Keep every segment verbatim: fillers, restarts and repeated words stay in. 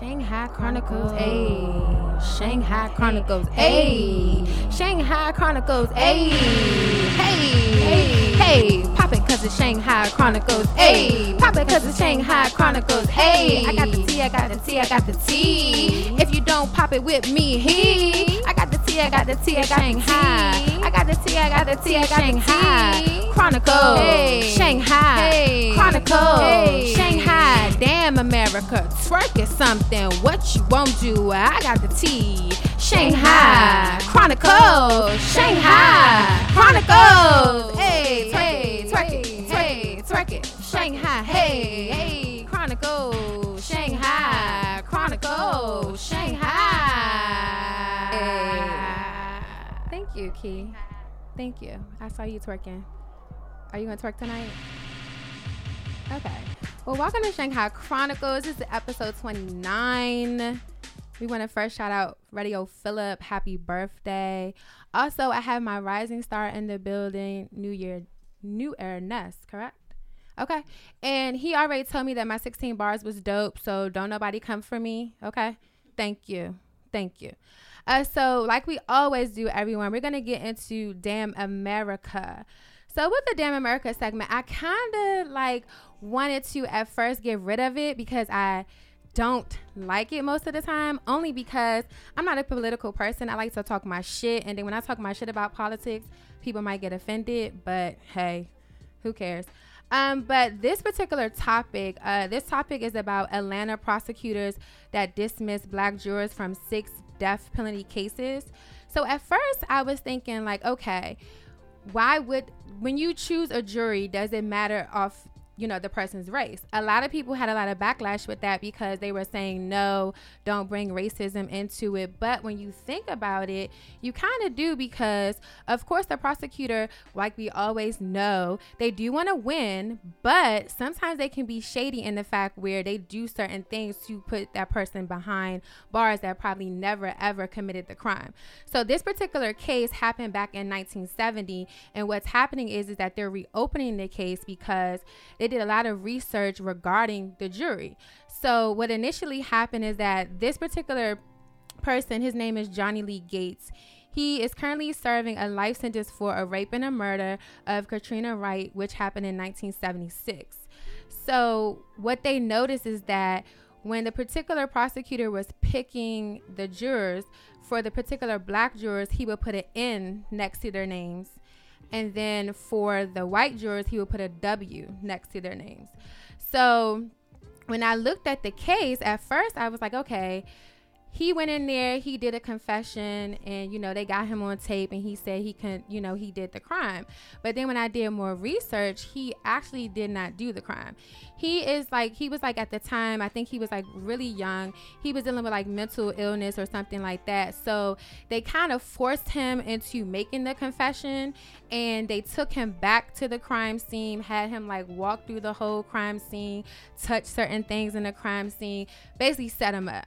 Shanghai Chronicles, ayy. Shanghai Chronicles, ayy. Shanghai Chronicles, ayy. Hey, hey, hey. Pop it cause it's Shanghai Chronicles, ayy. Pop it cause it's Shanghai Chronicles, ayy. I got the tea, I got the tea, I got the tea. If you don't pop it with me, he. I got the tea, I got the tea, I got the tea. I got the tea, I got the tea, I got the tea. Chronicles, Shanghai, Chronicles, Shanghai. Damn America, twerk it some. What you won't do, I got the tea. Shanghai Chronicles, Shanghai Chronicles. Hey, hey, twerk it, hey, twerk it, Shanghai. Hey, hey, Chronicles, Shanghai Chronicles, Shanghai. Hey. Thank you, Key. Thank you. I saw you twerking. Are you gonna twerk tonight? Okay. Well, welcome to Shanghai Chronicles. This is episode twenty-nine. We want to first shout out Radio Philip. Happy birthday. Also, I have my rising star in the building, New Year, New Era Ness, correct? Okay. And he already told me that my sixteen bars was dope, so don't nobody come for me, okay? Thank you. Thank you. Uh, so, like we always do, everyone, we're going to get into Damn America. So with the Damn America segment, I kind of like wanted to at first get rid of it because I don't like it most of the time, only because I'm not a political person. I like to talk my shit. And then when I talk my shit about politics, people might get offended, but hey, who cares? Um, but this particular topic, uh, this topic is about Atlanta prosecutors that dismissed black jurors from six death penalty cases. So at first I was thinking like, okay, why would, when you choose a jury, does it matter of, you know, the person's race? A lot of people had a lot of backlash with that because they were saying, no, don't bring racism into it. But when you think about it, you kind of do, because of course the prosecutor, like we always know, they do want to win, but sometimes they can be shady in the fact where they do certain things to put that person behind bars that probably never ever committed the crime. So this particular case happened back in nineteen seventy, and what's happening is, is that they're reopening the case because they They did a lot of research regarding the jury. So what initially happened is that this particular person, his name is Johnny Lee Gates. He is currently serving a life sentence for a rape and a murder of Katrina Wright, which happened in nineteen seventy-six. So what they noticed is that when the particular prosecutor was picking the jurors for the particular black jurors, he would put an N next to their names. And then for the white jurors, he would put a W next to their names. So when I looked at the case, at first I was like, okay, he went in there, he did a confession, and, you know, they got him on tape and he said he can, you know, he did the crime. But then when I did more research, he actually did not do the crime. He is like, he was like, at the time, I think he was like really young. He was dealing with like mental illness or something like that. So they kind of forced him into making the confession, and they took him back to the crime scene, had him like walk through the whole crime scene, touch certain things in the crime scene, basically set him up.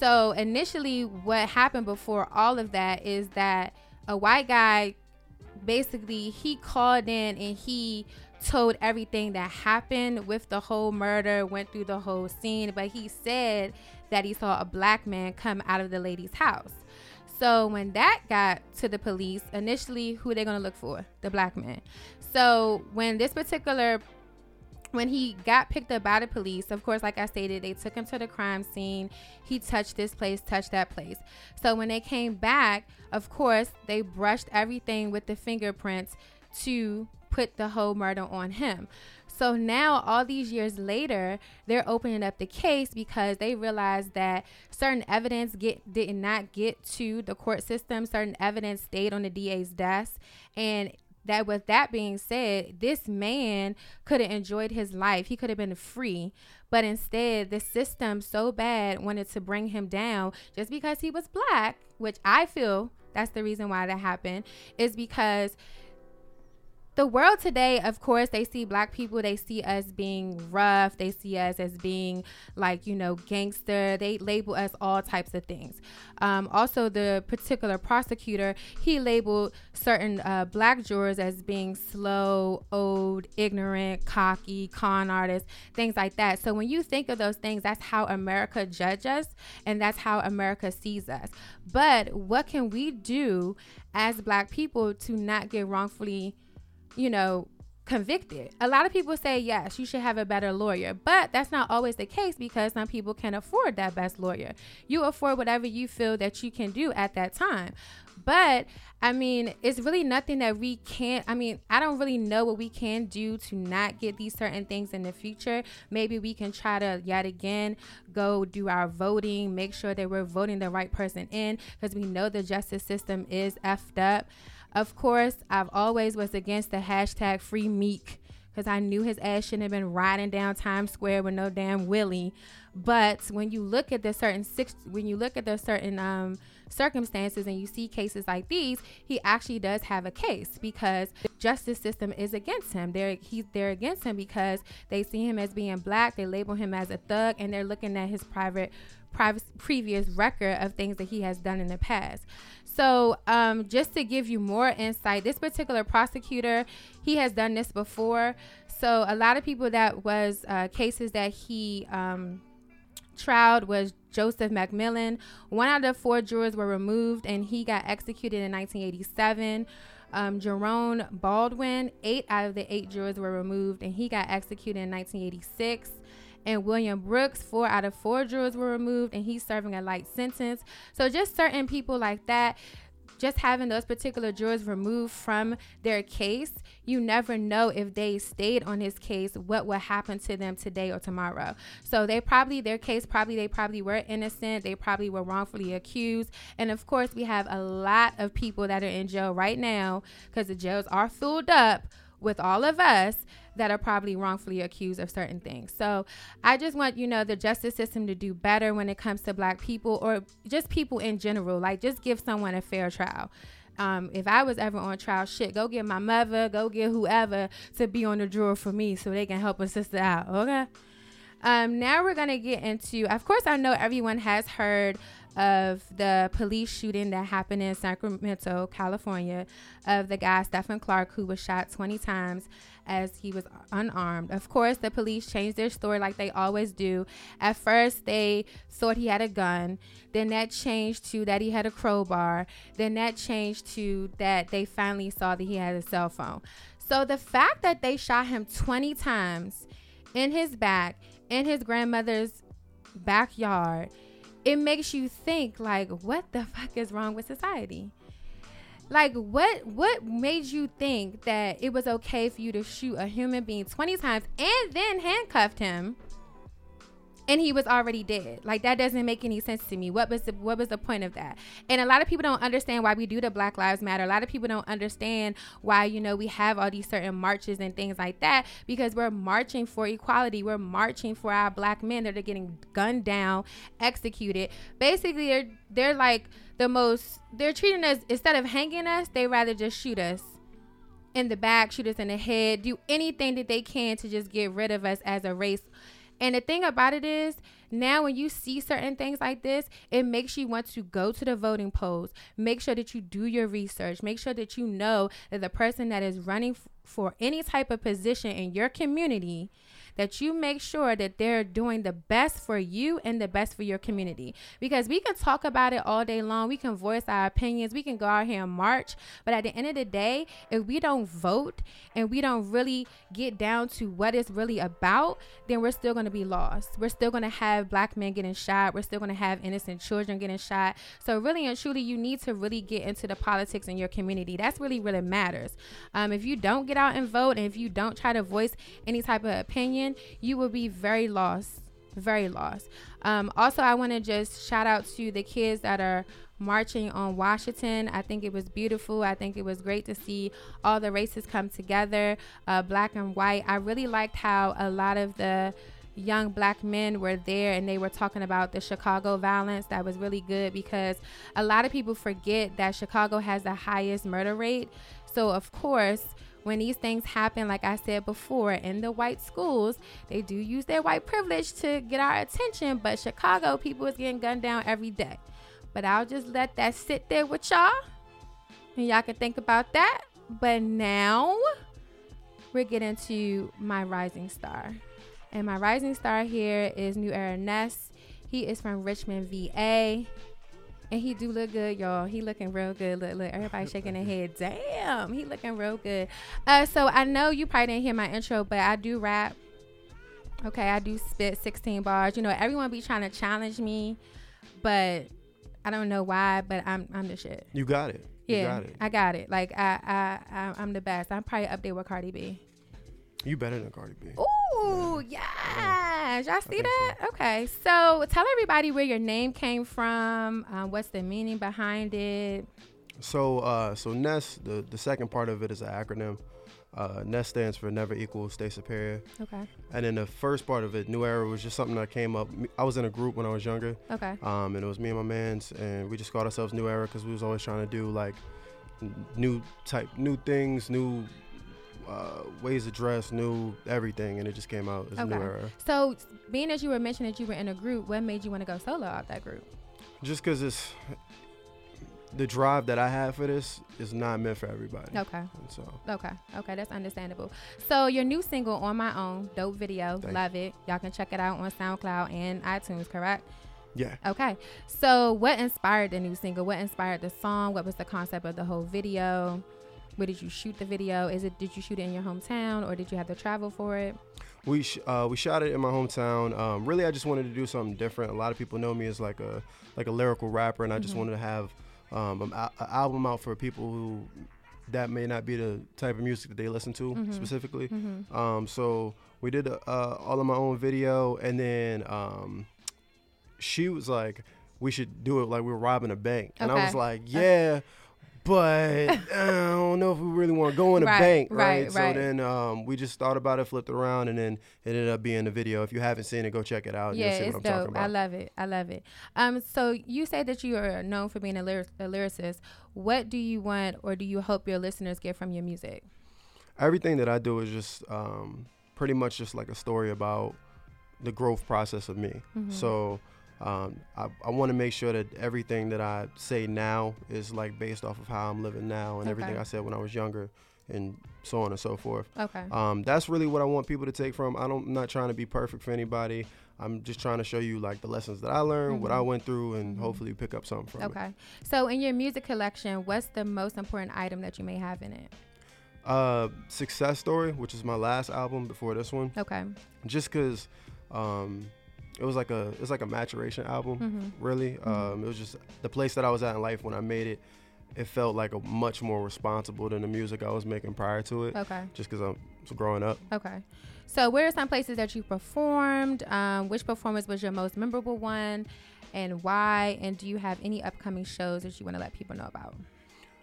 So initially what happened before all of that is that a white guy, basically he called in and he told everything that happened with the whole murder, went through the whole scene, but he said that he saw a black man come out of the lady's house. So when that got to the police, initially who are they going to look for? The black man. So when this particular When he got picked up by the police, of course, like I stated, they took him to the crime scene. He touched this place, touched that place. So when they came back, of course, they brushed everything with the fingerprints to put the whole murder on him. So now, all these years later, they're opening up the case because they realized that certain evidence get, did not get to the court system. Certain evidence stayed on the D A's desk, and that with that being said, this man could have enjoyed his life. He could have been free. But instead, the system so bad wanted to bring him down just because he was black, which I feel that's the reason why that happened, is because the world today, of course, they see black people. They see us being rough. They see us as being like, you know, gangster. They label us all types of things. Um, also, the particular prosecutor, he labeled certain uh, black jurors as being slow, old, ignorant, cocky, con artists, things like that. So when you think of those things, that's how America judges us, and that's how America sees us. But what can we do as black people to not get wrongfully, you know, convicted? A lot of people say, yes, you should have a better lawyer, but that's not always the case because some people can afford that best lawyer. You afford whatever you feel that you can do at that time. But I mean, it's really nothing that we can't, I mean, I don't really know what we can do to not get these certain things in the future. Maybe we can try to yet again go do our voting, make sure that we're voting the right person in, because we know the justice system is effed up. Of course, I've always was against the hashtag free Meek, because I knew his ass shouldn't have been riding down Times Square with no damn willy. But when you look at the certain six, when you look at the certain um, circumstances and you see cases like these, he actually does have a case because the justice system is against him. They're he's they're against him because they see him as being black. They label him as a thug, and they're looking at his private, private previous record of things that he has done in the past. So um, just to give you more insight, this particular prosecutor, he has done this before. So a lot of people that was uh, cases that he um, trialed was Joseph McMillan. One out of four jurors were removed, and he got executed in nineteen eighty-seven. Um, Jerome Baldwin, eight out of the eight jurors were removed, and he got executed in nineteen eighty-six. And William Brooks, four out of four jurors were removed, and he's serving a light sentence. So just certain people like that, just having those particular jurors removed from their case, you never know if they stayed on his case, what would happen to them today or tomorrow. So they probably, their case probably, they probably were innocent. They probably were wrongfully accused. And of course, we have a lot of people that are in jail right now because the jails are filled up with all of us that are probably wrongfully accused of certain things. So I just want, you know, the justice system to do better when it comes to black people or just people in general. Like, just give someone a fair trial. Um, if I was ever on trial, shit, go get my mother, go get whoever to be on the drawer for me so they can help a sister out, okay? Um, now we're going to get into, of course, I know everyone has heard of the police shooting that happened in Sacramento, California, of the guy Stephen Clark, who was shot twenty times as he was unarmed. Of course, the police changed their story like they always do. At first, they thought he had a gun. Then that changed to that he had a crowbar. Then that changed to that they finally saw that he had a cell phone. So the fact that they shot him twenty times in his back, in his grandmother's backyard, it makes you think, like, what the fuck is wrong with society? Like, what what made you think that it was okay for you to shoot a human being twenty times and then handcuffed him and he was already dead? Like, that doesn't make any sense to me. What was the, what was the point of that? And a lot of people don't understand why we do the Black Lives Matter. A lot of people don't understand why, you know, we have all these certain marches and things like that, because we're marching for equality. We're marching for our black men that are getting gunned down, executed. Basically, they're they're like the most, they're treating us, instead of hanging us, they rather just shoot us in the back, shoot us in the head, do anything that they can to just get rid of us as a race. And the thing about it is, now when you see certain things like this, it makes you want to go to the voting polls. Make sure that you do your research. Make sure that you know that the person that is running f- for any type of position in your community, that you make sure that they're doing the best for you and the best for your community. Because we can talk about it all day long. We can voice our opinions. We can go out here and march. But at the end of the day, if we don't vote and we don't really get down to what it's really about, then we're still going to be lost. We're still going to have black men getting shot. We're still going to have innocent children getting shot. So really and truly, you need to really get into the politics in your community. That's really, really matters. Um, if you don't get out and vote, and if you don't try to voice any type of opinion, you will be very lost, very lost. Um, also, I want to just shout out to the kids that are marching on Washington. I think it was beautiful. I think it was great to see all the races come together, uh, black and white. I really liked how a lot of the young black men were there and they were talking about the Chicago violence. That was really good because a lot of people forget that Chicago has the highest murder rate. So of course, when these things happen, like I said before, in the white schools, they do use their white privilege to get our attention. But Chicago, people is getting gunned down every day. But I'll just let that sit there with y'all, and y'all can think about that. But now we're getting to my rising star. And my rising star here is New Era Ness. He is from Richmond, V A. And he do look good, y'all. He looking real good. Look, look, everybody shaking their head. Damn, he looking real good. Uh, so I know you probably didn't hear my intro, but I do rap. Okay, I do spit sixteen bars. You know, everyone be trying to challenge me, but I don't know why, but I'm I'm the shit. You got it. You yeah, got it. I got it. Like, I, I, I, I'm the best. I'm probably up there with Cardi B. You better than Cardi B. Ooh. Ooh, yes. Y'all see that? So. Okay. So tell everybody where your name came from. Um, what's the meaning behind it? So uh, so Ness, the, the second part of it is an acronym. Uh, Ness stands for Never Equal, Stay Superior. Okay. And then the first part of it, New Era, was just something that came up. I was in a group when I was younger. Okay. Um, and it was me and my mans, and we just called ourselves New Era because we was always trying to do, like, new type, new things, new... Uh, ways to dress, new everything, and it just came out as okay. New Era. So, being as you were mentioning that you were in a group, what made you want to go solo out that group? Just because it's the drive that I have for this is not meant for everybody. Okay. And so. Okay. Okay, that's understandable. So, your new single, On My Own, dope video, Thank love you. It. Y'all can check it out on SoundCloud and iTunes, correct? Yeah. Okay. So, what inspired the new single? What inspired the song? What was the concept of the whole video? Where did you shoot the video? Is it did you shoot it in your hometown, or did you have to travel for it? We sh- uh, we shot it in my hometown. Um, really, I just wanted to do something different. A lot of people know me as like a like a lyrical rapper, and I mm-hmm. just wanted to have um, an, an album out for people who that may not be the type of music that they listen to mm-hmm. specifically. Mm-hmm. Um, so we did uh, all of my own video, and then um, she was like, "We should do it like we were robbing a bank," okay. and I was like, "Yeah." Okay. But I don't know if we really want to go in a right, bank, right? right so right. Then um, we just thought about it, flipped around, and then it ended up being the video. If you haven't seen it, go check it out. Yeah, you'll see it's what I'm dope. Talking about. I love it. I love it. Um, so you say that you are known for being a, lyric- a lyricist. What do you want, or do you hope your listeners get from your music? Everything that I do is just um, pretty much just like a story about the growth process of me. Mm-hmm. So. Um, I, I want to make sure that everything that I say now is like based off of how I'm living now and okay. everything I said when I was younger and so on and so forth. Okay. Um, that's really what I want people to take from. I don't, I'm not trying to be perfect for anybody. I'm just trying to show you like the lessons that I learned, mm-hmm. what I went through, and hopefully pick up something from okay. it. Okay. So in your music collection, what's the most important item that you may have in it? Uh, Success Story, which is my last album before this one. Okay. Just because... Um, It was like a it was like a maturation album, mm-hmm. really. Mm-hmm. Um, it was just the place that I was at in life when I made it. It felt like a much more responsible than the music I was making prior to it. Okay. Just because I was growing up. Okay. So where are some places that you performed? Um, which performance was your most memorable one, and why? And do you have any upcoming shows that you want to let people know about?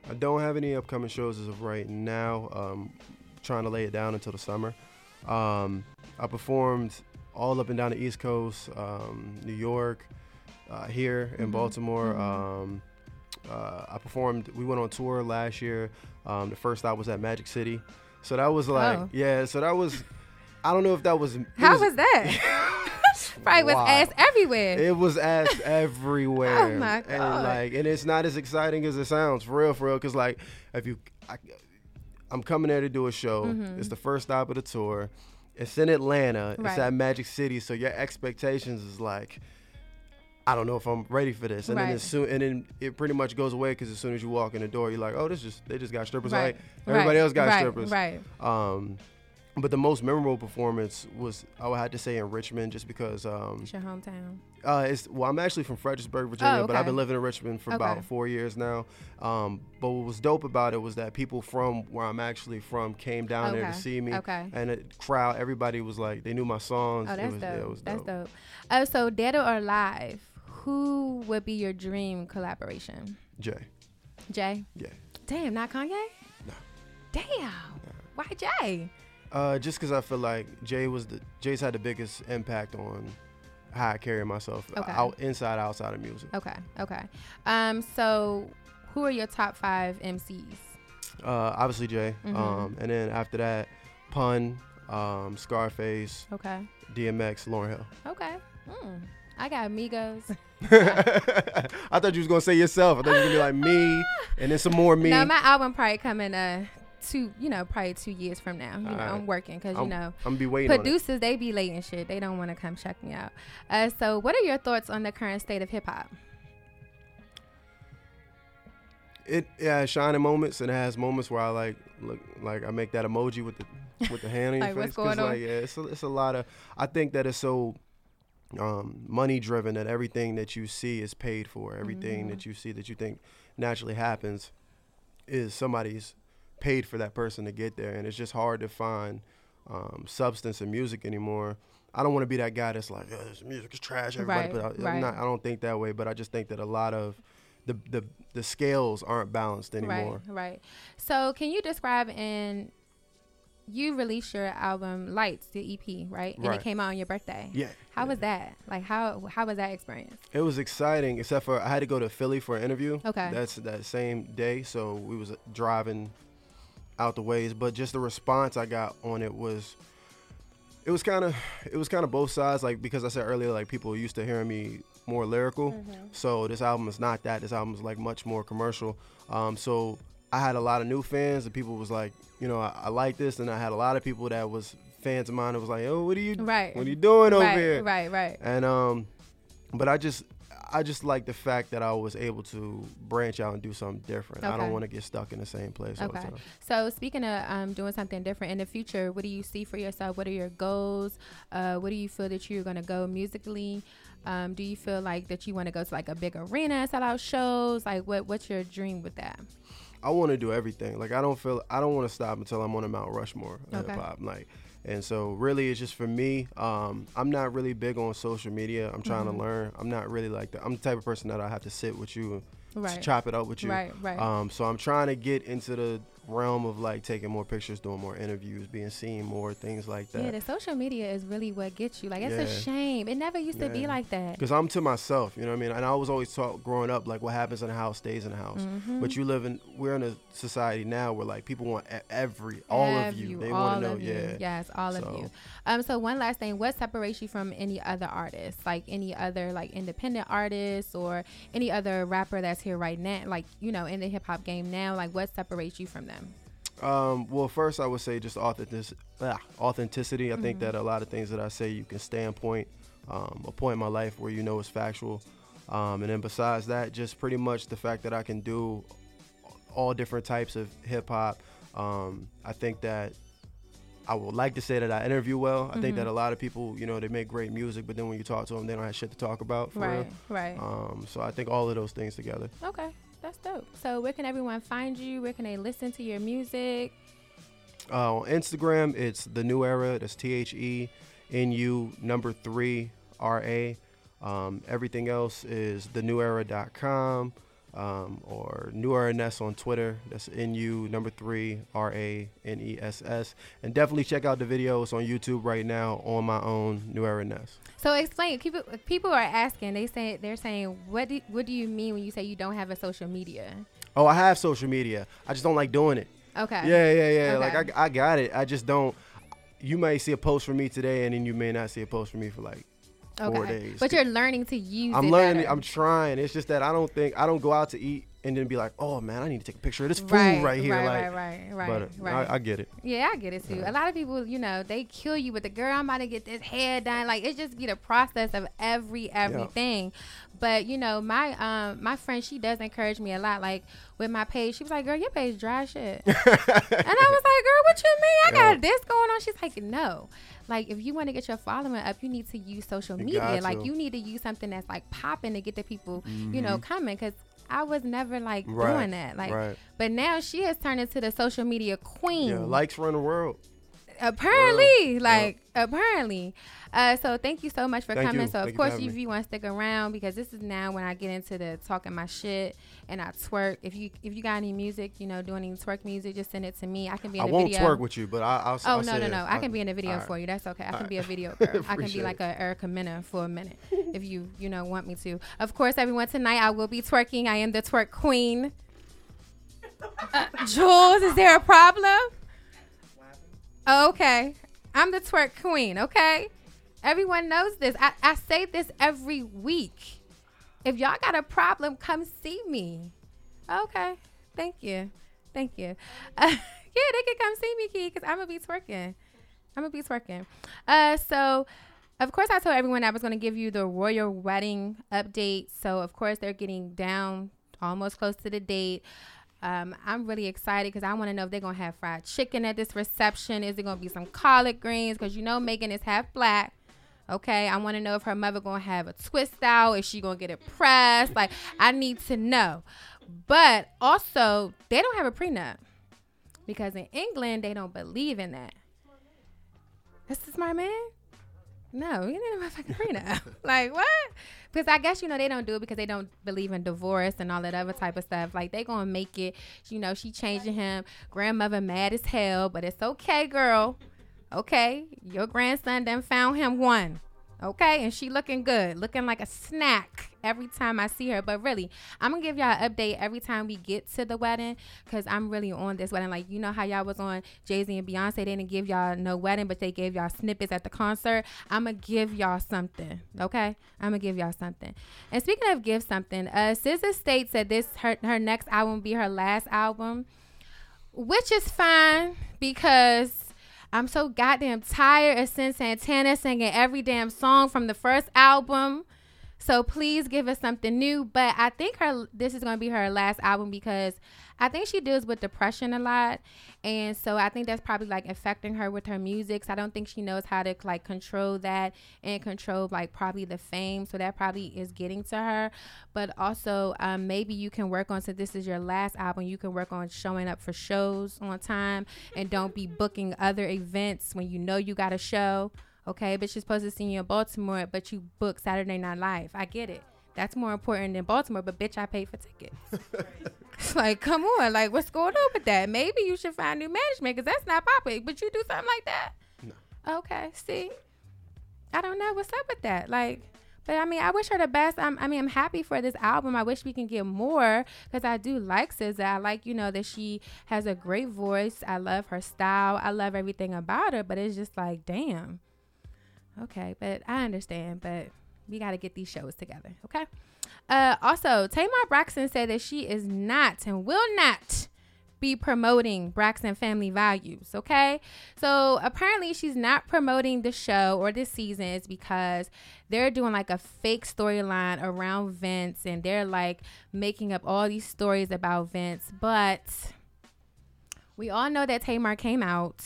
I don't have any upcoming shows as of right now. Um, trying to lay it down until the summer. Um, I performed. All up and down the East Coast, um, New York, uh, here in mm-hmm. Baltimore. Mm-hmm. Um, uh, I performed, we went on tour last year. Um, the first stop was at Magic City. So that was like, oh. yeah, so that was, I don't know if that was. How was, was that? Right, wow. was ass everywhere. It was ass everywhere. Oh my God. And, like, and it's not as exciting as it sounds, for real, for real. Because like, if you, I, I'm coming there to do a show. Mm-hmm. It's the first stop of the tour. It's in Atlanta. Right. It's at Magic City. So your expectations is like, I don't know if I'm ready for this. And right. then as soon, and then it pretty much goes away because as soon as you walk in the door, you're like, oh, this just they just got strippers. Right. Like everybody right. else got right. strippers. Right. Um, but the most memorable performance was I would have to say in Richmond, just because. Um, it's your hometown. Uh, it's well, I'm actually from Fredericksburg, Virginia, oh, okay. but I've been living in Richmond for okay. about four years now. Um, but what was dope about it was that people from where I'm actually from came down okay. there to see me, okay. and the crowd, everybody was like, they knew my songs. Oh, that's it was, dope. Yeah, it was dope. That's dope. Oh, so dead or alive, who would be your dream collaboration? Jay. Jay? Yeah. Damn, not Kanye? No. Damn. No. Why Jay? Uh, just because I feel like Jay was the Jay's had the biggest impact on how I carry myself, okay. out inside, outside of music. Okay, okay. Um, so who are your top five M Cs? Uh, obviously Jay. Mm-hmm. Um, and then after that, Pun, um, Scarface, okay. D M X, Lauryn Hill. Okay. Mm. I got Migos. I thought you was gonna say yourself. I thought you were gonna be like me, and then some more me. No, my album probably coming uh two, you know, probably two years from now. You All know, right. I'm working because you know, I'm be waiting. Producers, on it. They be late and shit. They don't want to come check me out. Uh, so what are your thoughts on the current state of hip hop? It, it has shining moments, and it has moments where I like look like I make that emoji with the with the hand on your like face. What's going on? Like, yeah, it's a, it's a lot of. I think that it's so. Um, money driven that everything that you see is paid for. Everything mm-hmm. that you see that you think naturally happens is somebody's paid for that person to get there. And it's just hard to find um, substance in music anymore. I don't want to be that guy that's like, oh, this music is trash. Everybody, right, but I, right. I'm not, I don't think that way, but I just think that a lot of the the, the scales aren't balanced anymore. Right, right. So can you describe in... You released your album Lights, the E P, right? And right. it came out on your birthday. Yeah. How yeah. was that? Like, how how was that experience? It was exciting, except for I had to go to Philly for an interview. Okay. That's that same day, so we was driving out the ways. But just the response I got on it was, it was kind of, it was kind of both sides. Like because I said earlier, like people used to hearing me more lyrical. Mm-hmm. So this album is not that. This album is like much more commercial. Um, so. I had a lot of new fans and people was like, you know, I, I like this. And I had a lot of people that was fans of mine that was like, oh, what are you, right. what are you doing right, over here? Right, right, right. And, um, but I just, I just like the fact that I was able to branch out and do something different. Okay. I don't want to get stuck in the same place. Okay. All the time. So speaking of um, doing something different in the future, what do you see for yourself? What are your goals? Uh, what do you feel that you're going to go musically? Um, do you feel like that you want to go to like a big arena, sell out shows? Like what, what's your dream with that? I want to do everything. Like I don't feel I don't want to stop until I'm on a Mount Rushmore of okay. hip hop. Like, and so really, it's just for me. Um, I'm not really big on social media. I'm trying mm-hmm. to learn. I'm not really like that. I'm the type of person that I have to sit with you, and right. chop it up with you. Right, right. Um, so I'm trying to get into the realm of like taking more pictures, doing more interviews, being seen more, things like that. Yeah, the social media is really what gets you. Like it's yeah. a shame. It never used yeah. to be like that. Because I'm to myself, you know what I mean? And I was always taught growing up like what happens in the house stays in the house. Mm-hmm. But you live in we're in a society now where like people want every all Have of you. you. They want to know you. yeah. Yes, all so. of you. Um so one last thing, what separates you from any other artist? Like any other like independent artists or any other rapper that's here right now, like you know, in the hip hop game now, like what separates you from them? Um, well, first I would say just authentic- authenticity. I mm-hmm. think that a lot of things that I say, you can standpoint, um, a point in my life where you know it's factual. Um, and then besides that, just pretty much the fact that I can do all different types of hip hop. Um, I think that I would like to say that I interview well. I mm-hmm. think that a lot of people, you know, they make great music, but then when you talk to them, they don't have shit to talk about. For right, real. right. Um, so I think all of those things together. Okay. That's dope. So where can everyone find you? Where can they listen to your music? Uh, on Instagram, it's The New Era. That's T H E N U number three R A. Um, everything else is the new era dot com um, or New Era Ness on Twitter. That's N U number three R A N E S S. And definitely check out the videos on YouTube right now on my own, New Era Ness. So explain. People, people are asking. They say they're saying, "What do what do you mean when you say you don't have a social media?" Oh, I have social media. I just don't like doing it. Okay. Yeah, yeah, yeah. Okay. Like I, I got it. I just don't. You may see a post from me today, and then you may not see a post from me for like okay. four days. But you're learning to use. I'm it learning. Better. I'm trying. It's just that I don't think I don't go out to eat and then be like, oh man, I need to take a picture of this food right, right here. Right, like, right, right, right. But right. I, I get it. Yeah, I get it too. Yeah. A lot of people, you know, they kill you with the girl, I'm about to get this hair done. Like it's just be the process of every everything. Yeah. But you know, my um my friend, she does encourage me a lot. Like with my page, she was like, girl, your page dry shit. And I was like, girl, what you mean? I got yeah. this going on. She's like, no. Like, if you want to get your following up, you need to use social media. You like, you need to use something that's, like, popping to get the people, mm-hmm. you know, coming. Because I was never, like, right. doing that. Like, right. But now she has turned into the social media queen. Yeah, likes run the world. Apparently, yeah. like yeah. apparently. Uh, so thank you so much for thank coming. You. So thank of course, you if you want to stick around, because this is now when I get into the talking my shit and I twerk. If you if you got any music, you know, doing any twerk music, just send it to me. I can be in I a video. I won't twerk with you, but I, I'll. Oh I'll no no no! I, I can be in a video right. for you. That's okay. I all can right. be a video girl. I can be like a Erica Mena for a minute if you you know want me to. Of course, everyone tonight I will be twerking. I am the twerk queen. Uh, Jules, is there a problem? Oh, okay, I'm the twerk queen. Okay, everyone knows this. I, I say this every week. If y'all got a problem, come see me. Okay, thank you, thank you. Uh, yeah, they can come see me, Keke, because I'm gonna be twerking. I'm gonna be twerking. Uh, so. Of course, I told everyone I was going to give you the royal wedding update. So, of course, they're getting down almost close to the date. Um, I'm really excited because I want to know if they're going to have fried chicken at this reception. Is it going to be some collard greens? Because, you know, Megan is half black. Okay. I want to know if her mother going to have a twist out. Is she going to get it pressed? Like, I need to know. But also, they don't have a prenup because in England, they don't believe in that. This is my man. No, you didn't have a fucking prenup. Like, what? Because I guess, you know, they don't do it because they don't believe in divorce and all that other type of stuff. Like, they going to make it. You know, she changing him. Grandmother mad as hell, but it's okay, girl. Okay? Your grandson done found him one. Okay? And she looking good. Looking like a snack every time I see her. But really, I'm going to give y'all an update every time we get to the wedding because I'm really on this wedding. Like, you know how y'all was on Jay-Z and Beyonce. They didn't give y'all no wedding, but they gave y'all snippets at the concert. I'm going to give y'all something, okay? I'm going to give y'all something. And speaking of give something, uh, S Z A states that this her, her next album will be her last album, which is fine because I'm so goddamn tired of Sin Santana singing every damn song from the first album. So please give us something new. But I think her this is going to be her last album because I think she deals with depression a lot. And so I think that's probably like affecting her with her music. So I don't think she knows how to like control that and control like probably the fame. So that probably is getting to her. But also um, maybe you can work on, since this is your last album, you can work on showing up for shows on time and don't be booking other events when you know you got a show. Okay, but she's supposed to see you in Baltimore, but you booked Saturday Night Live. I get it. That's more important than Baltimore, but bitch, I paid for tickets. Like, come on. Like, what's going on with that? Maybe you should find new management because that's not popular. But you do something like that? No. Okay, see? I don't know what's up with that. Like, but I mean, I wish her the best. I'm, I mean, I'm happy for this album. I wish we can get more because I do like S Z A. I like, you know, that she has a great voice. I love her style. I love everything about her, but it's just like, damn. Okay, but I understand, but we got to get these shows together, okay? Uh, also, Tamar Braxton said that she is not and will not be promoting Braxton Family Values, okay? So apparently she's not promoting the show or this season. It's because they're doing like a fake storyline around Vince, and they're like making up all these stories about Vince. But we all know that Tamar came out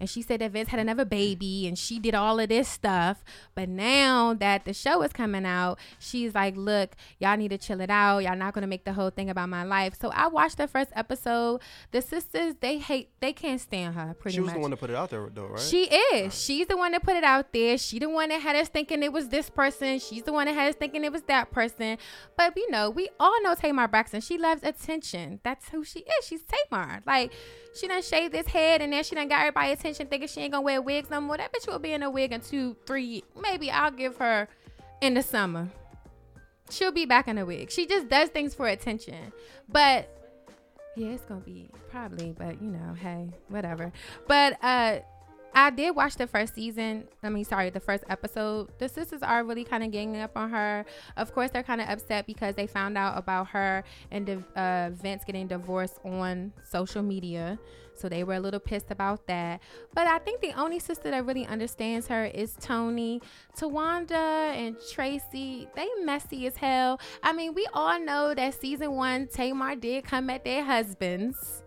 and she said that Vince had another baby and she did all of this stuff. But now that the show is coming out, she's like, look, y'all need to chill it out. Y'all not going to make the whole thing about my life. So I watched the first episode. The sisters, they hate, they can't stand her pretty much. She was much. the one that put it out there though, right? She is. Right. She's the one that put it out there. She the one that had us thinking it was this person. She's the one that had us thinking it was that person. But you know, we all know Tamar Braxton. She loves attention. That's who she is. She's Tamar. Like, she done shaved this head and then she done got everybody attention. Thinking she ain't gonna wear wigs no more. That bitch will be in a wig in two, three, maybe I'll give her in the summer. She'll be back in a wig. She just does things for attention. But yeah, it's gonna be probably, but you know, hey, whatever. But uh I did watch the first season. I mean, sorry, the first episode. The sisters are really kind of ganging up on her. Of course, they're kind of upset because they found out about her and uh, Vince getting divorced on social media. So they were a little pissed about that. But I think the only sister that really understands her is Tony. Tawanda and Tracy, they messy as hell. I mean, we all know that season one, Tamar did come at their husbands.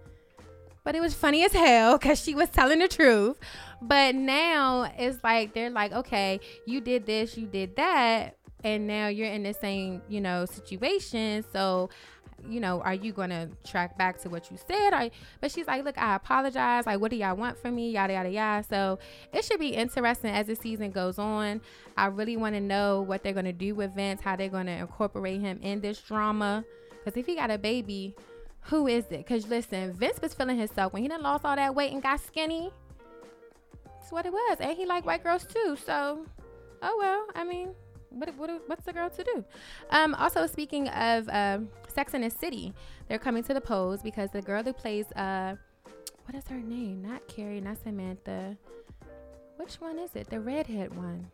But it was funny as hell because she was telling the truth. But now it's like they're like, okay, you did this, you did that. And now you're in the same, you know, situation. So you know, are you going to track back to what you said? Or, but she's like, look, I apologize. Like, what do y'all want from me? Yada, yada, yada. So it should be interesting as the season goes on. I really want to know what they're going to do with Vince, how they're going to incorporate him in this drama. Because if he got a baby, who is it? Because listen, Vince was feeling himself when he done lost all that weight and got skinny. That's what it was. And he liked white girls too. So, oh, well, I mean, what, what what's the girl to do? Um, also, speaking of uh, Sex and the City, they're coming to the polls because the girl who plays, uh, what is her name? Not Carrie, not Samantha. Which one is it? The redhead one.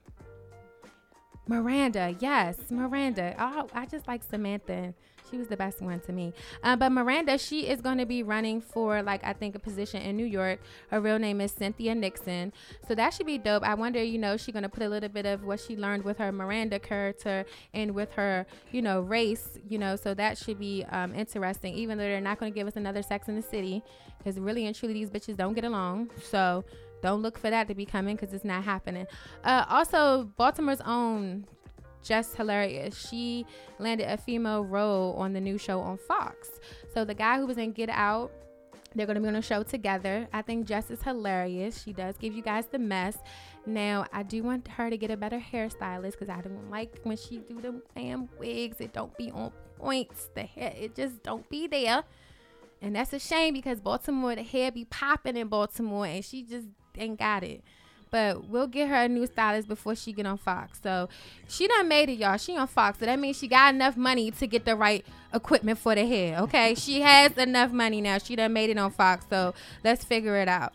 Miranda. Yes, Miranda. Oh, I just like Samantha. She was the best one to me. Uh, but Miranda, she is going to be running for, like, I think a position in New York. Her real name is Cynthia Nixon. So that should be dope. I wonder, you know, she's going to put a little bit of what she learned with her Miranda character and with her, you know, race, you know. So that should be um, interesting, even though they're not going to give us another Sex in the City. Because really and truly, these bitches don't get along. So don't look for that to be coming because it's not happening. Uh, also, Baltimore's own... Just hilarious. She landed a female role on the new show on Fox. So the guy who was in Get Out, they're going to be on a show together. I think Jess is hilarious. She does give you guys the mess. Now, I do want her to get a better hairstylist because I don't like when she do them damn wigs. It don't be on points. The hair, it just don't be there. And that's a shame because Baltimore, the hair be popping in Baltimore and she just ain't got it. But we'll get her a new stylist before she get on Fox. So she done made it, y'all. She on Fox. So that means she got enough money to get the right equipment for the hair, okay? She has enough money now. She done made it on Fox. So let's figure it out.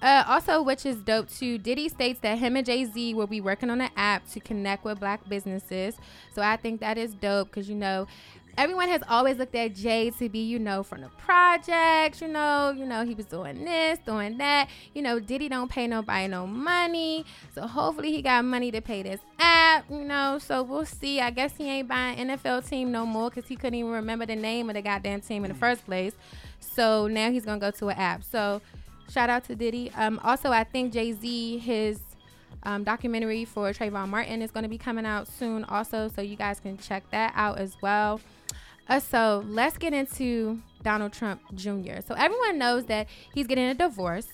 Uh, also, which is dope, too, Diddy states that him and Jay-Z will be working on an app to connect with black businesses. So I think that is dope because, you know, everyone has always looked at Jay to be, you know, from the projects, you know, you know, he was doing this, doing that. You know, Diddy don't pay nobody no money. So hopefully he got money to pay this app, you know. So we'll see. I guess he ain't buying N F L team no more because he couldn't even remember the name of the goddamn team in the first place. So now he's going to go to an app. So shout out to Diddy. Um, also, I think Jay-Z, his Um, documentary for Trayvon Martin is going to be coming out soon also, so you guys can check that out as well. Uh, so let's get into Donald Trump Junior So everyone knows that he's getting a divorce,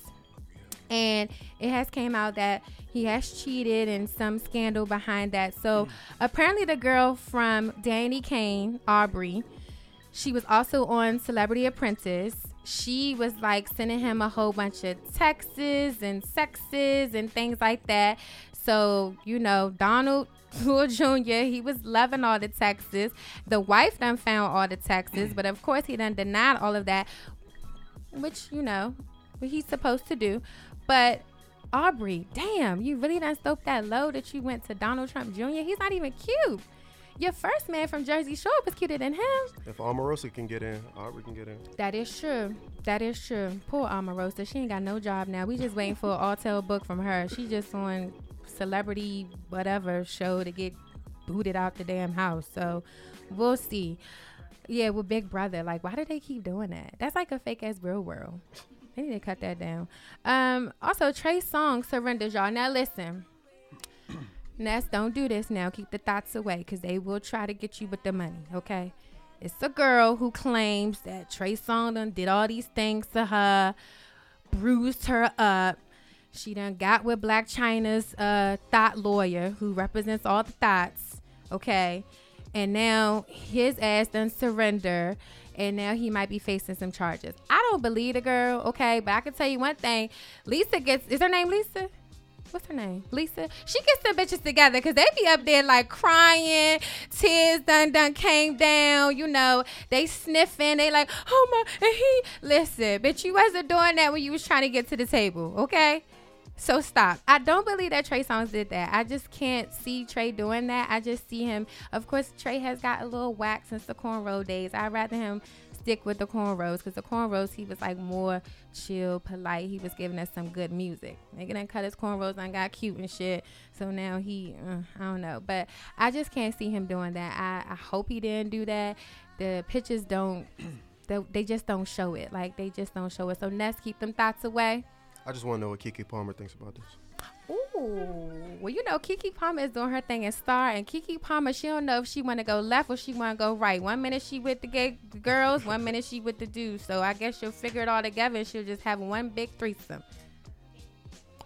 and it has came out that he has cheated and some scandal behind that. So apparently the girl from Danny Kane, Aubrey, she was also on Celebrity Apprentice. She was like sending him a whole bunch of texts and sexes and things like that. So, you know, Donald Junior, he was loving all the texts. The wife done found all the texts, but of course he done denied all of that, which, you know, what he's supposed to do. But Aubrey, damn, you really done stoked that low that you went to Donald Trump Junior He's not even cute. Your first man from Jersey Shore was cuter than him. If Omarosa can get in, Aubrey can get in. That is true. That is true. Poor Omarosa. She ain't got no job now. We just waiting for an all-tell book from her. She just on Celebrity whatever show to get booted out the damn house. So we'll see. Yeah, with Big Brother. Like, why do they keep doing that? That's like a fake-ass real world. They need to cut that down. Um, also, Trey Songz surrenders, y'all. Now, listen. Ness, don't do this now. Keep the thoughts away because they will try to get you with the money, okay? It's a girl who claims that Trey Songz done did all these things to her, bruised her up. She done got with Blac Chyna's uh, thought lawyer who represents all the thoughts, okay? And now his ass done surrender, and now he might be facing some charges. I don't believe the girl, okay? But I can tell you one thing. Lisa gets, is her name Lisa? What's her name? Lisa. She gets the bitches together because they be up there like crying. Tears done done came down. You know, they sniffing. They like, oh my. And he, listen, bitch, you wasn't doing that when you was trying to get to the table. Okay. So stop. I don't believe that Trey Songz did that. I just can't see Trey doing that. I just see him. Of course, Trey has got a little whack since the cornrow days. I'd rather him stick with the cornrows because the cornrows, he was like more chill, polite. He was giving us some good music. Nigga done cut his cornrows and got cute and shit. So now he, uh, I don't know. But I just can't see him doing that. I, I hope he didn't do that. The pictures don't, they, they just don't show it. Like, they just don't show it. So Ness, keep them thoughts away. I just want to know what Keke Palmer thinks about this. Ooh. Well, you know, Keke Palmer is doing her thing in Star, and Keke Palmer, she don't know if she want to go left or she want to go right. One minute she with the gay girls, one minute she with the dudes. So I guess she'll figure it all together and she'll just have one big threesome.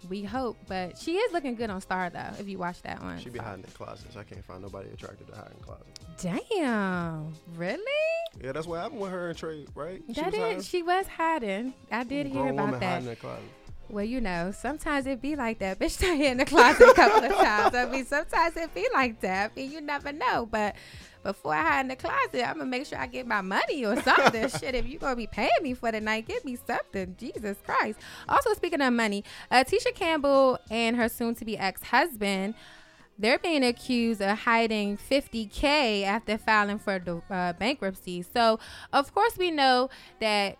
We hope, but she is looking good on Star, though, if you watch that one. She be hiding in closets. I can't find nobody attracted to hide in closets. Damn. Really? Yeah, that's what happened with her and Trey, right? That is. She was hiding. I did hear about that. Well, you know, sometimes it be like that. Bitch, I in the closet a couple of times. I mean, sometimes it be like that. I mean, you never know. But before I hide in the closet, I'm going to make sure I get my money or something. Shit, if you going to be paying me for the night, give me something. Jesus Christ. Also, speaking of money, uh, Tisha Campbell and her soon-to-be ex-husband, they're being accused of hiding fifty K after filing for the uh, bankruptcy. So, of course, we know that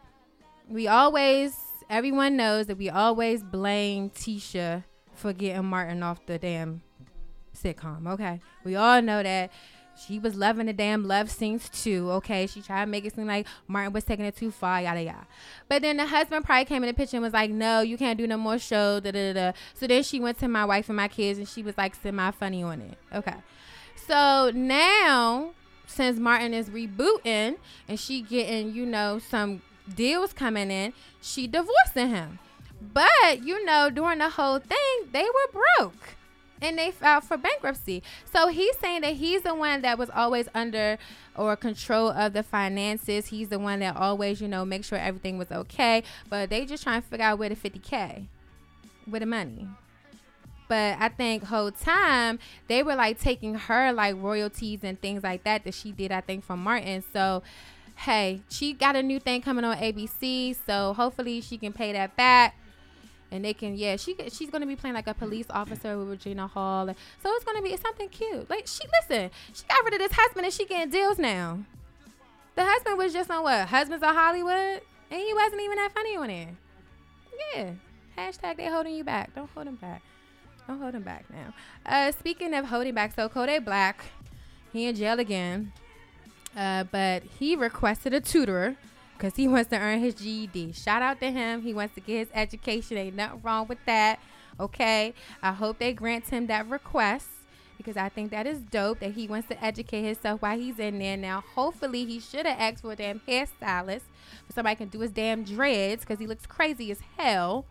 we always... Everyone knows that we always blame Tisha for getting Martin off the damn sitcom, okay? We all know that she was loving the damn love scenes too, okay? She tried to make it seem like Martin was taking it too far, yada, yada. But then the husband probably came in the picture and was like, no, you can't do no more show, da, da, da. So then she went to my wife and my kids, and she was like semi-funny on it, okay? So now, since Martin is rebooting and she getting, you know, some... deals coming in, she divorcing him. But, you know, during the whole thing, they were broke and they filed for bankruptcy. So he's saying that he's the one that was always under or control of the finances. He's the one that always, you know, make sure everything was okay. But they just trying to figure out where the fifty K, where the money. But I think whole time they were like taking her like royalties and things like that that she did, I think, from Martin. So hey, she got a new thing coming on A B C, so hopefully she can pay that back, and they can. Yeah, she she's gonna be playing like a police officer with Regina Hall, so it's gonna be something cute. Like she listen, she got rid of this husband and she getting deals now. The husband was just on what Husbands of Hollywood, and he wasn't even that funny on there. Yeah, hashtag they holding you back. Don't hold him back. Don't hold him back now. Uh, speaking of holding back, so Kodak Black, he in jail again. Uh, but he requested a tutor because he wants to earn his G E D. Shout out to him. He wants to get his education. Ain't nothing wrong with that. Okay. I hope they grant him that request because I think that is dope that he wants to educate himself while he's in there. Now, hopefully he should have asked for a damn hairstylist so somebody can do his damn dreads because he looks crazy as hell.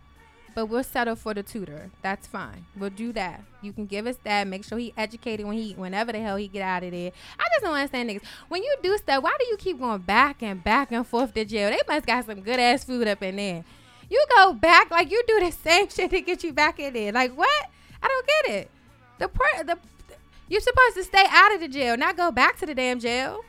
But we'll settle for the tutor. That's fine. We'll do that. You can give us that. Make sure he educated when he, whenever the hell he get out of there. I just don't understand niggas. When you do stuff, why do you keep going back and back and forth to jail? They must got some good ass food up in there. You go back like you do the same shit to get you back in there. Like what? I don't get it. The per- the you're supposed to stay out of the jail, not go back to the damn jail.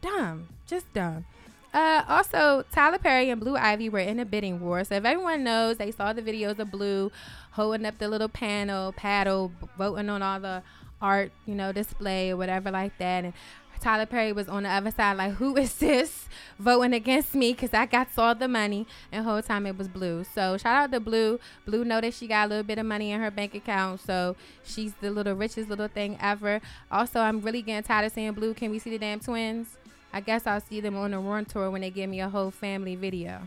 Dumb. Just dumb. Uh, also, Tyler Perry and Blue Ivy were in a bidding war. So if everyone knows, they saw the videos of Blue holding up the little panel, paddle, voting on all the art, you know, display or whatever like that. And Tyler Perry was on the other side like, who is this voting against me? Because I got all the money. And the whole time it was Blue. So shout out to Blue. Blue know that she got a little bit of money in her bank account. So she's the little richest little thing ever. Also, I'm really getting tired of seeing Blue. Can we see the damn twins? I guess I'll see them on the run tour when they give me a whole family video.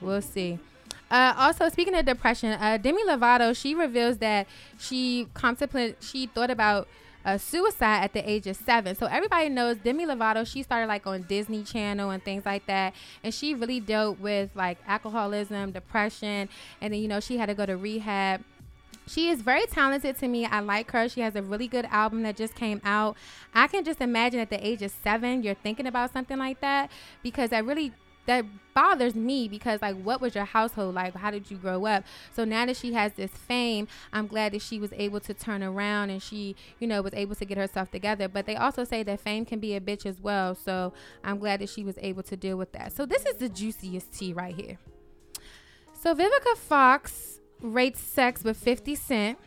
We'll see. Uh, also, speaking of depression, uh, Demi Lovato, she reveals that she contemplated, she thought about uh, suicide at the age of seven. So everybody knows Demi Lovato, she started like on Disney Channel and things like that. And she really dealt with like alcoholism, depression. And then, you know, she had to go to rehab. She is very talented to me. I like her. She has a really good album that just came out. I can just imagine at the age of seven, you're thinking about something like that because that really, that bothers me because like, what was your household like? How did you grow up? So now that she has this fame, I'm glad that she was able to turn around and she, you know, was able to get herself together. But they also say that fame can be a bitch as well. So I'm glad that she was able to deal with that. So this is the juiciest tea right here. So Vivica Fox rates sex with fifty Cent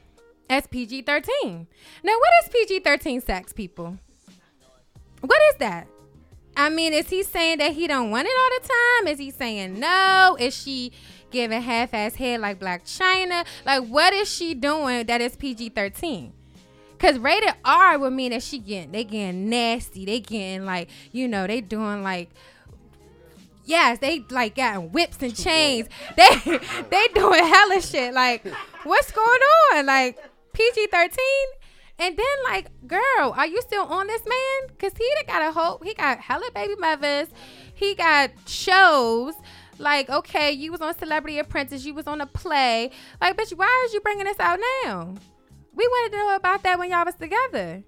as P G thirteen. Now, what is P G thirteen sex, people? What is that? I mean, is he saying that he don't want it all the time? Is he saying no? Is she giving half-ass head like Blac Chyna? Like, what is she doing that is P G thirteen? Because rated R would mean that she getting, they getting nasty. They getting like, you know, they doing like, yes, they like gotten whips and chains. They they doing hella shit. Like, what's going on? Like, P G thirteen? And then, like, girl, are you still on this man? Because he got a whole, he got hella baby mothers. He got shows. Like, okay, you was on Celebrity Apprentice. You was on a play. Like, bitch, why is you bringing this out now? We wanted to know about that when y'all was together.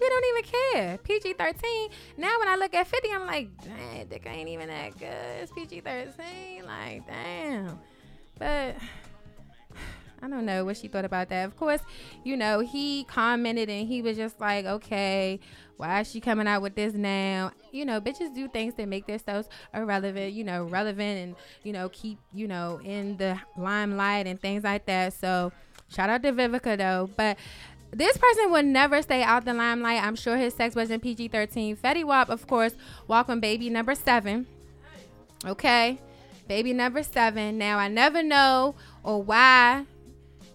We don't even care. P G thirteen. Now when I look at fifty, I'm like, dang, dick ain't even that good. It's P G thirteen. Like, damn. But I don't know what she thought about that. Of course, you know, he commented and he was just like, okay, why is she coming out with this now? You know, bitches do things that make themselves irrelevant, you know, relevant and, you know, keep, you know, in the limelight and things like that. So shout out to Vivica, though. But this person would never stay out the limelight. I'm sure his sex wasn't P G thirteen. Fetty Wap, of course, welcome baby number seven. Okay, baby number seven. Now, I never know or why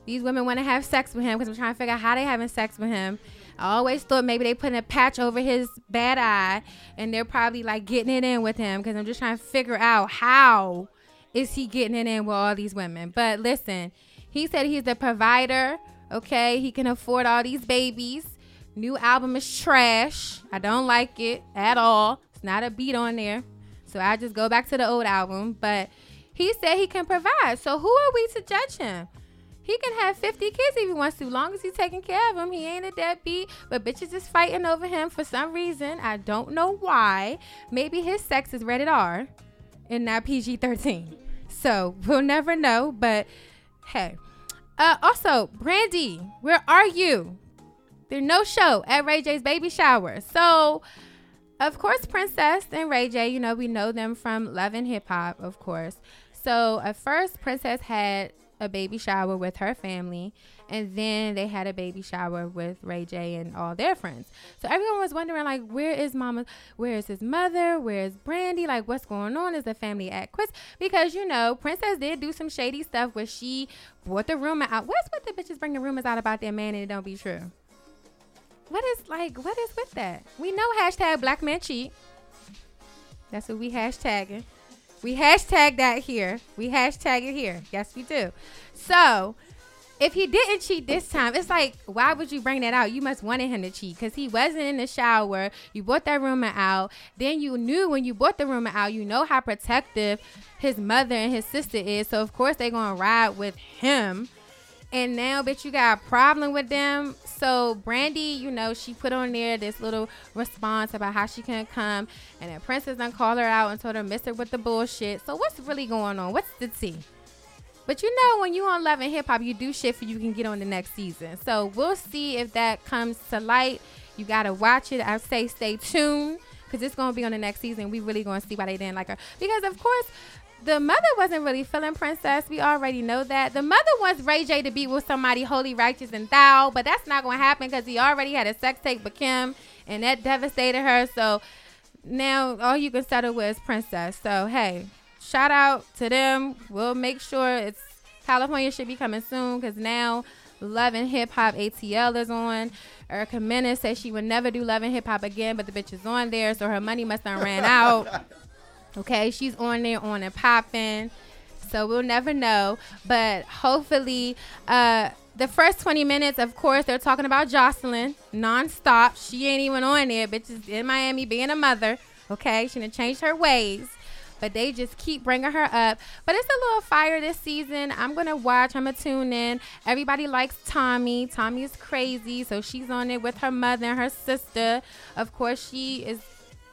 these women want to have sex with him, because I'm trying to figure out how they having sex with him. I always thought maybe they putting a patch over his bad eye and they're probably like getting it in with him, because I'm just trying to figure out how is he getting it in with all these women. But listen, he said he's the provider. Okay, he can afford all these babies. New album is trash. I don't like it at all. It's not a beat on there. So I just go back to the old album. But he said he can provide. So who are we to judge him? He can have fifty kids if he wants to, long as he's taking care of them. He ain't a deadbeat, but bitches is fighting over him for some reason. I don't know why. Maybe his sex is rated R and not P G thirteen. So we'll never know, but hey. Uh, also, Brandy, where are you? There's no show at Ray J's baby shower. So, of course, Princess and Ray J, you know, we know them from Love and Hip Hop, of course. So, at first, Princess had a baby shower with her family, and then they had a baby shower with Ray J and all their friends. So everyone was wondering, like, where is mama? Where is his mother? Where is Brandy? Like, what's going on? Is the family at quits? Because, you know, Princess did do some shady stuff where she brought the rumor out. What's with the bitches bringing rumors out about their man and it don't be true? What is, like, what is with that? We know hashtag black men cheat. That's what we hashtagging. We hashtag that here. We hashtag it here. Yes, we do. So if he didn't cheat this time, it's like, why would you bring that out? You must wanted him to cheat, because he wasn't in the shower. You brought that rumor out. Then you knew when you brought the rumor out, you know how protective his mother and his sister is. So, of course, they're going to ride with him. And now, bitch, you got a problem with them. So Brandy, you know, she put on there this little response about how she couldn't come. And then Princess done called her out and told her miss her with the bullshit. So what's really going on? What's the tea? But you know, when you on Love and Hip Hop, you do shit for you can get on the next season. So we'll see if that comes to light. You got to watch it. I say stay tuned, because it's going to be on the next season. We really going to see why they didn't like her. Because, of course, the mother wasn't really feeling Princess. We already know that. The mother wants Ray J to be with somebody holy, righteous, and thou, but that's not going to happen, because he already had a sex tape with Kim, and that devastated her. So now all you can settle with is Princess. So, hey, shout out to them. We'll make sure it's California should be coming soon, because now Love and Hip Hop A T L is on. Erica Mena says she would never do Love and Hip Hop again, but the bitch is on there, so her money must have ran out. Okay, she's on there on and popping, so we'll never know. But hopefully, uh, the first twenty minutes, of course, they're talking about Jocelyn nonstop. She ain't even on there. Bitch is in Miami being a mother. Okay, she done changed her ways, but they just keep bringing her up. But it's a little fire this season. I'm gonna watch. I'm gonna tune in. Everybody likes Tommy. Tommy is crazy, so she's on there with her mother and her sister. Of course, she is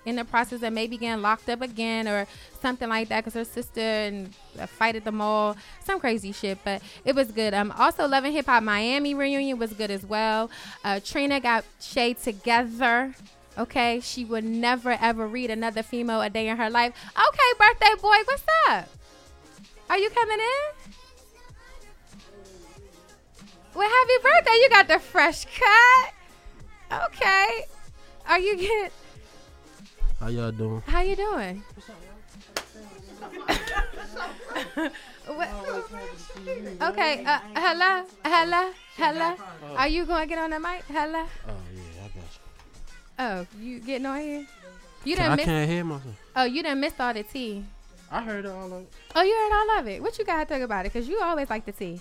in the process of maybe getting locked up again or something like that, because her sister and a fight at the mall, some crazy shit, but it was good. Um, also, Love and Hip Hop Miami reunion was good as well. Uh, Trina got Shay together. Okay, she would never ever read another female a day in her life. Okay, birthday boy, what's up? Are you coming in? Well, happy birthday. You got the fresh cut. Okay. Are you getting... How y'all doing? How you doing? Okay, uh, hello, hello, hello. Are you going to get on the mic? Hello? Oh, yeah, I got you. Oh, you getting on here? You done I missed, can't hear myself. Oh, you done missed all the tea. I heard all of it. Oh, you heard all of it. What you got to think about it? Because you always like the tea.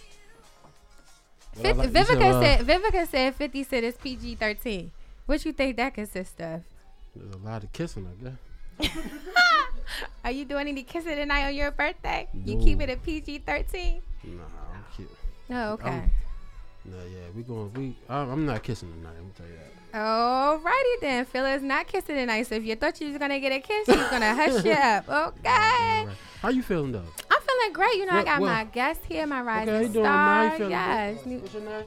Well, like Vivica, uh, said, Vivica said fifty said it's P G thirteen. What you think that consists of? There's a lot of kissing, I guess. Are you doing any kissing tonight on your birthday? No. You keep it at P G thirteen? Nah, I'm kidding. Oh, okay. I'm, no, yeah, we going. We, I, I'm not kissing tonight. I'm tell you that. Alrighty then, Phyllis, not kissing tonight. So if you thought you was gonna get a kiss, you're gonna hush you up. Okay. Yeah, right. How you feeling though? I'm feeling great. You know, well, I got well, my guest here, my rising okay, star. Doing, yes. Good. What's your name?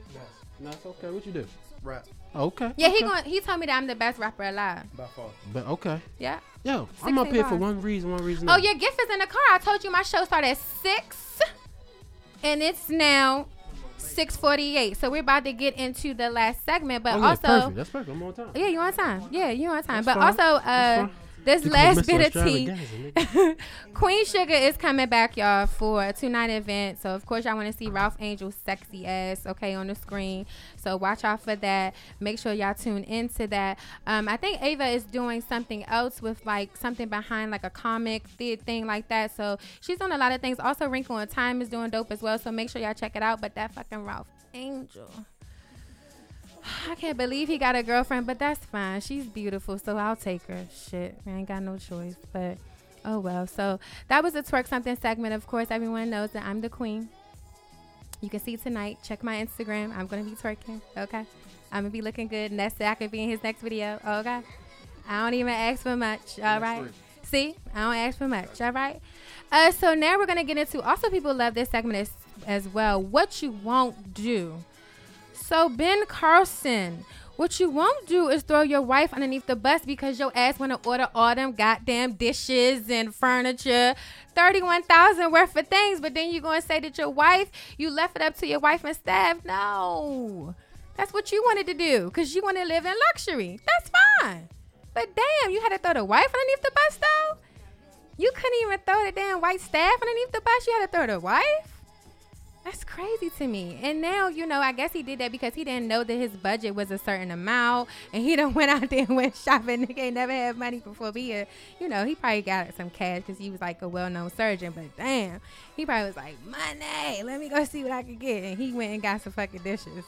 No, it's okay. What you do? Rap. Okay. Yeah, okay. he going. He told me that I'm the best rapper alive. By far. But okay. Yeah. Yo, I'm up here for one reason. One reason. Oh, no. Your gift is in the car. I told you my show started at six, and it's now six forty-eight. So we're about to get into the last segment, but oh, also yeah, perfect. That's perfect. I'm on time. Yeah, you on time. Yeah, you on time. That's but fine. Also, uh, this you last bit of tea, Queen Sugar is coming back, y'all, for a two-night event. So of course, y'all want to see Ralph Angel's sexy ass, okay, on the screen. So watch out for that. Make sure y'all tune into that. Um, I think Ava is doing something else with like something behind like a comic thing like that. So she's doing a lot of things. Also, Wrinkle in Time is doing dope as well. So make sure y'all check it out. But that fucking Ralph Angel. I can't believe he got a girlfriend, but that's fine. She's beautiful, so I'll take her. Shit, I ain't got no choice, but oh well. So that was the Twerk Something segment. Of course, everyone knows that I'm the queen. You can see tonight. Check my Instagram. I'm going to be twerking, okay? I'm going to be looking good. Ness said I could be in his next video, okay? I don't even ask for much, all right? See? I don't ask for much, all right? Uh, so now we're going to get into, also people love this segment as, as well, what you won't do. So, Ben Carson, what you won't do is throw your wife underneath the bus because your ass want to order all them goddamn dishes and furniture, thirty-one thousand worth of things, but then you're going to say that your wife, you left it up to your wife and staff. No, that's what you wanted to do because you want to live in luxury. That's fine. But damn, you had to throw the wife underneath the bus, though? You couldn't even throw the damn white staff underneath the bus. You had to throw the wife? That's crazy to me. And now, you know, I guess he did that because he didn't know that his budget was a certain amount. And he done went out there and went shopping. Nigga ain't never had money before. But, yeah, you know, he probably got some cash because he was, like, a well-known surgeon. But, damn, he probably was like, money, let me go see what I can get. And he went and got some fucking dishes.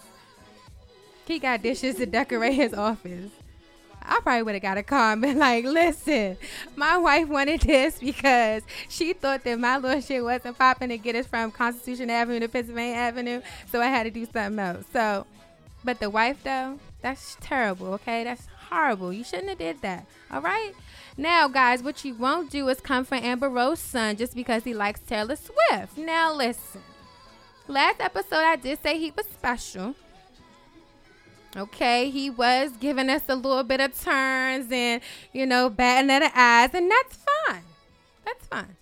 He got dishes to decorate his office. I probably would have got a car and been like, listen, my wife wanted this because she thought that my little shit wasn't popping to get us from Constitution Avenue to Pennsylvania Avenue, so I had to do something else. So, but the wife, though, that's terrible, okay? That's horrible. You shouldn't have did that, all right? Now, guys, what you won't do is come for Amber Rose's son just because he likes Taylor Swift. Now, listen, last episode I did say he was special. Okay, he was giving us a little bit of turns and, you know, batting at the eyes, and that's fine. That's fine.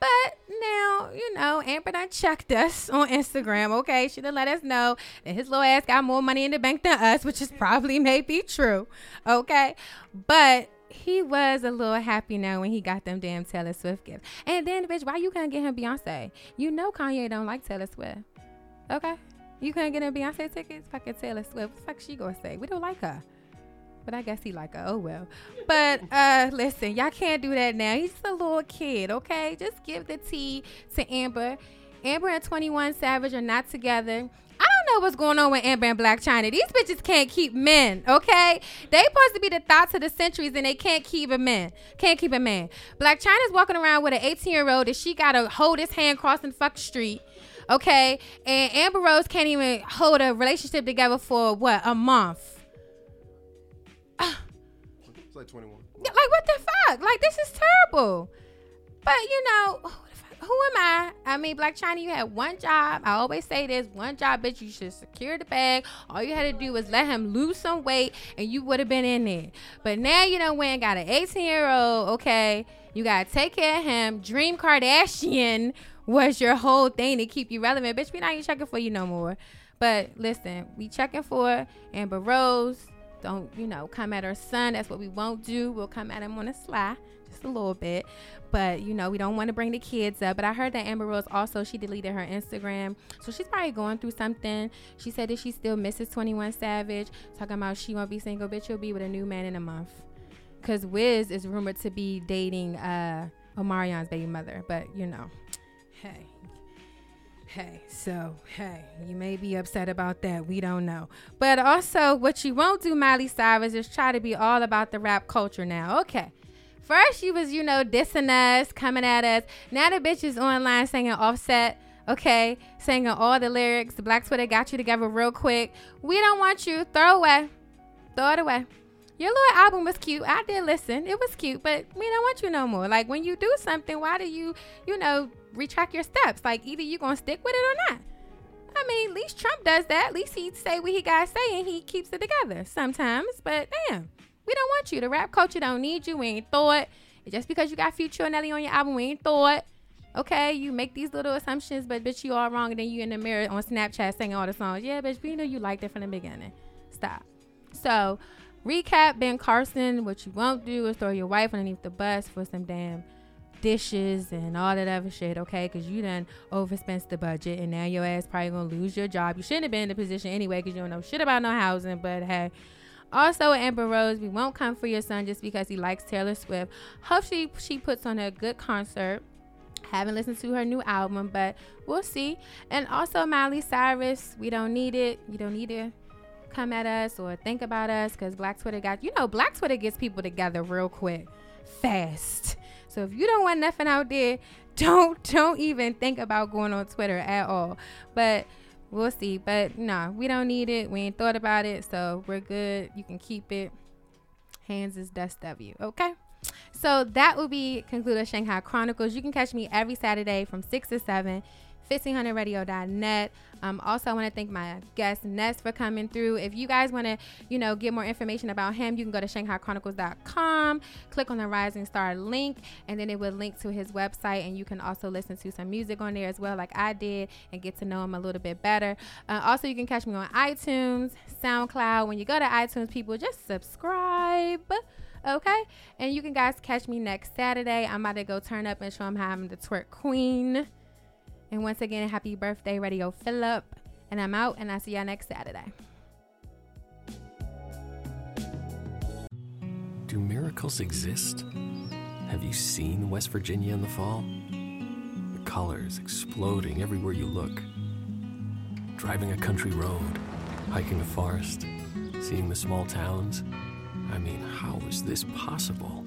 But now, you know, Amber done checked us on Instagram, okay? She done let us know that his little ass got more money in the bank than us, which is probably may be true, okay? But he was a little happy now when he got them damn Taylor Swift gifts. And then, bitch, why you gonna get him Beyonce? You know Kanye don't like Taylor Swift, okay? You couldn't get her Beyonce tickets? Fucking Taylor Swift. What the fuck she gonna say? We don't like her. But I guess he like her. Oh, well. But uh, listen, y'all can't do that now. He's just a little kid, okay? Just give the tea to Amber. Amber and twenty-one Savage are not together. I don't know what's going on with Amber and Blac Chyna. These bitches can't keep men, okay? They supposed to be the thoughts of the centuries, and they can't keep a man. Can't keep a man. Blac Chyna's walking around with an eighteen-year-old that she got to hold his hand crossing fuck street. Okay, and Amber Rose can't even hold a relationship together for, what, a month? It's like twenty-one. Like, what the fuck? Like, this is terrible. But, you know, who, the fuck, who am I? I mean, Blac Chyna, you had one job. I always say this. One job, bitch, you should secure the bag. All you had to do was let him lose some weight, and you would have been in there. But now you done went and got an eighteen-year-old, okay? You got to take care of him. Dream Kardashian was your whole thing to keep you relevant. Bitch, we not even checking for you no more. But listen, we checking for Amber Rose. Don't, you know, come at her son. That's what we won't do. We'll come at him on the sly, just a little bit. But, you know, we don't want to bring the kids up. But I heard that Amber Rose also, she deleted her Instagram. So she's probably going through something. She said that she still misses twenty-one Savage. Talking about she won't be single. Bitch, you'll be with a new man in a month. Because Wiz is rumored to be dating, uh, Omarion's baby mother. But, you know, hey. Hey, so, hey, you may be upset about that. We don't know. But also, what you won't do, Miley Cyrus, is try to be all about the rap culture now. Okay. First, you was, you know, dissing us, coming at us. Now the bitch is online singing Offset, okay, singing all the lyrics. The Black Twitter got you together real quick. We don't want you. Throw away. Throw it away. Your little album was cute. I did listen. It was cute, but we don't want you no more. Like, when you do something, why do you, you know, retract your steps? Like, either you're going to stick with it or not. I mean, at least Trump does that. At least he say what he got to say and he keeps it together sometimes. But, damn, we don't want you. The rap culture don't need you. We ain't thought. Just because you got Future and Nelly on your album, we ain't thought. Okay, you make these little assumptions, but, bitch, you all wrong. And then you in the mirror on Snapchat singing all the songs. Yeah, bitch, we knew you liked it from the beginning. Stop. So, recap, Ben Carson, what you won't do is throw your wife underneath the bus for some damn dishes and all that other shit, okay? Because you done overspent the budget and now your ass probably gonna lose your job. You shouldn't have been in the position anyway because you don't know shit about no housing, but hey. Also, Amber Rose, we won't come for your son just because he likes Taylor Swift. Hopefully she puts on a good concert. Haven't listened to her new album, but we'll see. And also Miley Cyrus, we don't need it. You don't need it. Come at us or think about us because Black Twitter got, you know, Black Twitter gets people together real quick, fast. So if you don't want nothing out there, don't don't even think about going on Twitter at all. But we'll see. But nah, we don't need it. We ain't thought about it, so we're good. You can keep it. Hands is dust of you. Okay, so that will be concluded Shanghai Chronicles. You can catch me every Saturday from six to seven, fifteen hundred radio dot net. Um, also, I want to thank my guest Ness for coming through. If you guys want to, you know, get more information about him, you can go to shanghai chronicles dot com, click on the Rising Star link, and then it will link to his website. And you can also listen to some music on there as well, like I did, and get to know him a little bit better. Uh, also, you can catch me on iTunes, SoundCloud. When you go to iTunes, people, just subscribe. Okay, and you can guys catch me next Saturday. I'm about to go turn up and show him how I'm the twerk queen. And once again, happy birthday, Radio Phillip. And I'm out, and I'll see y'all next Saturday. Do miracles exist? Have you seen West Virginia in the fall? The colors exploding everywhere you look. Driving a country road, hiking a forest, seeing the small towns. I mean, how is this possible?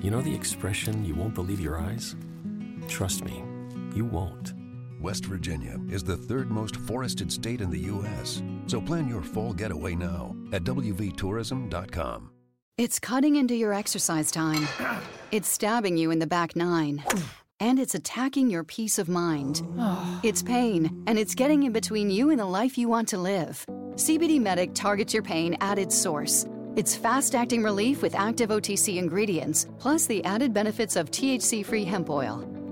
You know the expression, you won't believe your eyes? Trust me, you won't. West Virginia is the third most forested state in the U S, so plan your fall getaway now at w v tourism dot com. It's cutting into your exercise time. It's stabbing you in the back nine. And it's attacking your peace of mind. It's pain, and it's getting in between you and the life you want to live. C B D Medic targets your pain at its source. It's fast-acting relief with active O T C ingredients, plus the added benefits of T H C-free hemp oil.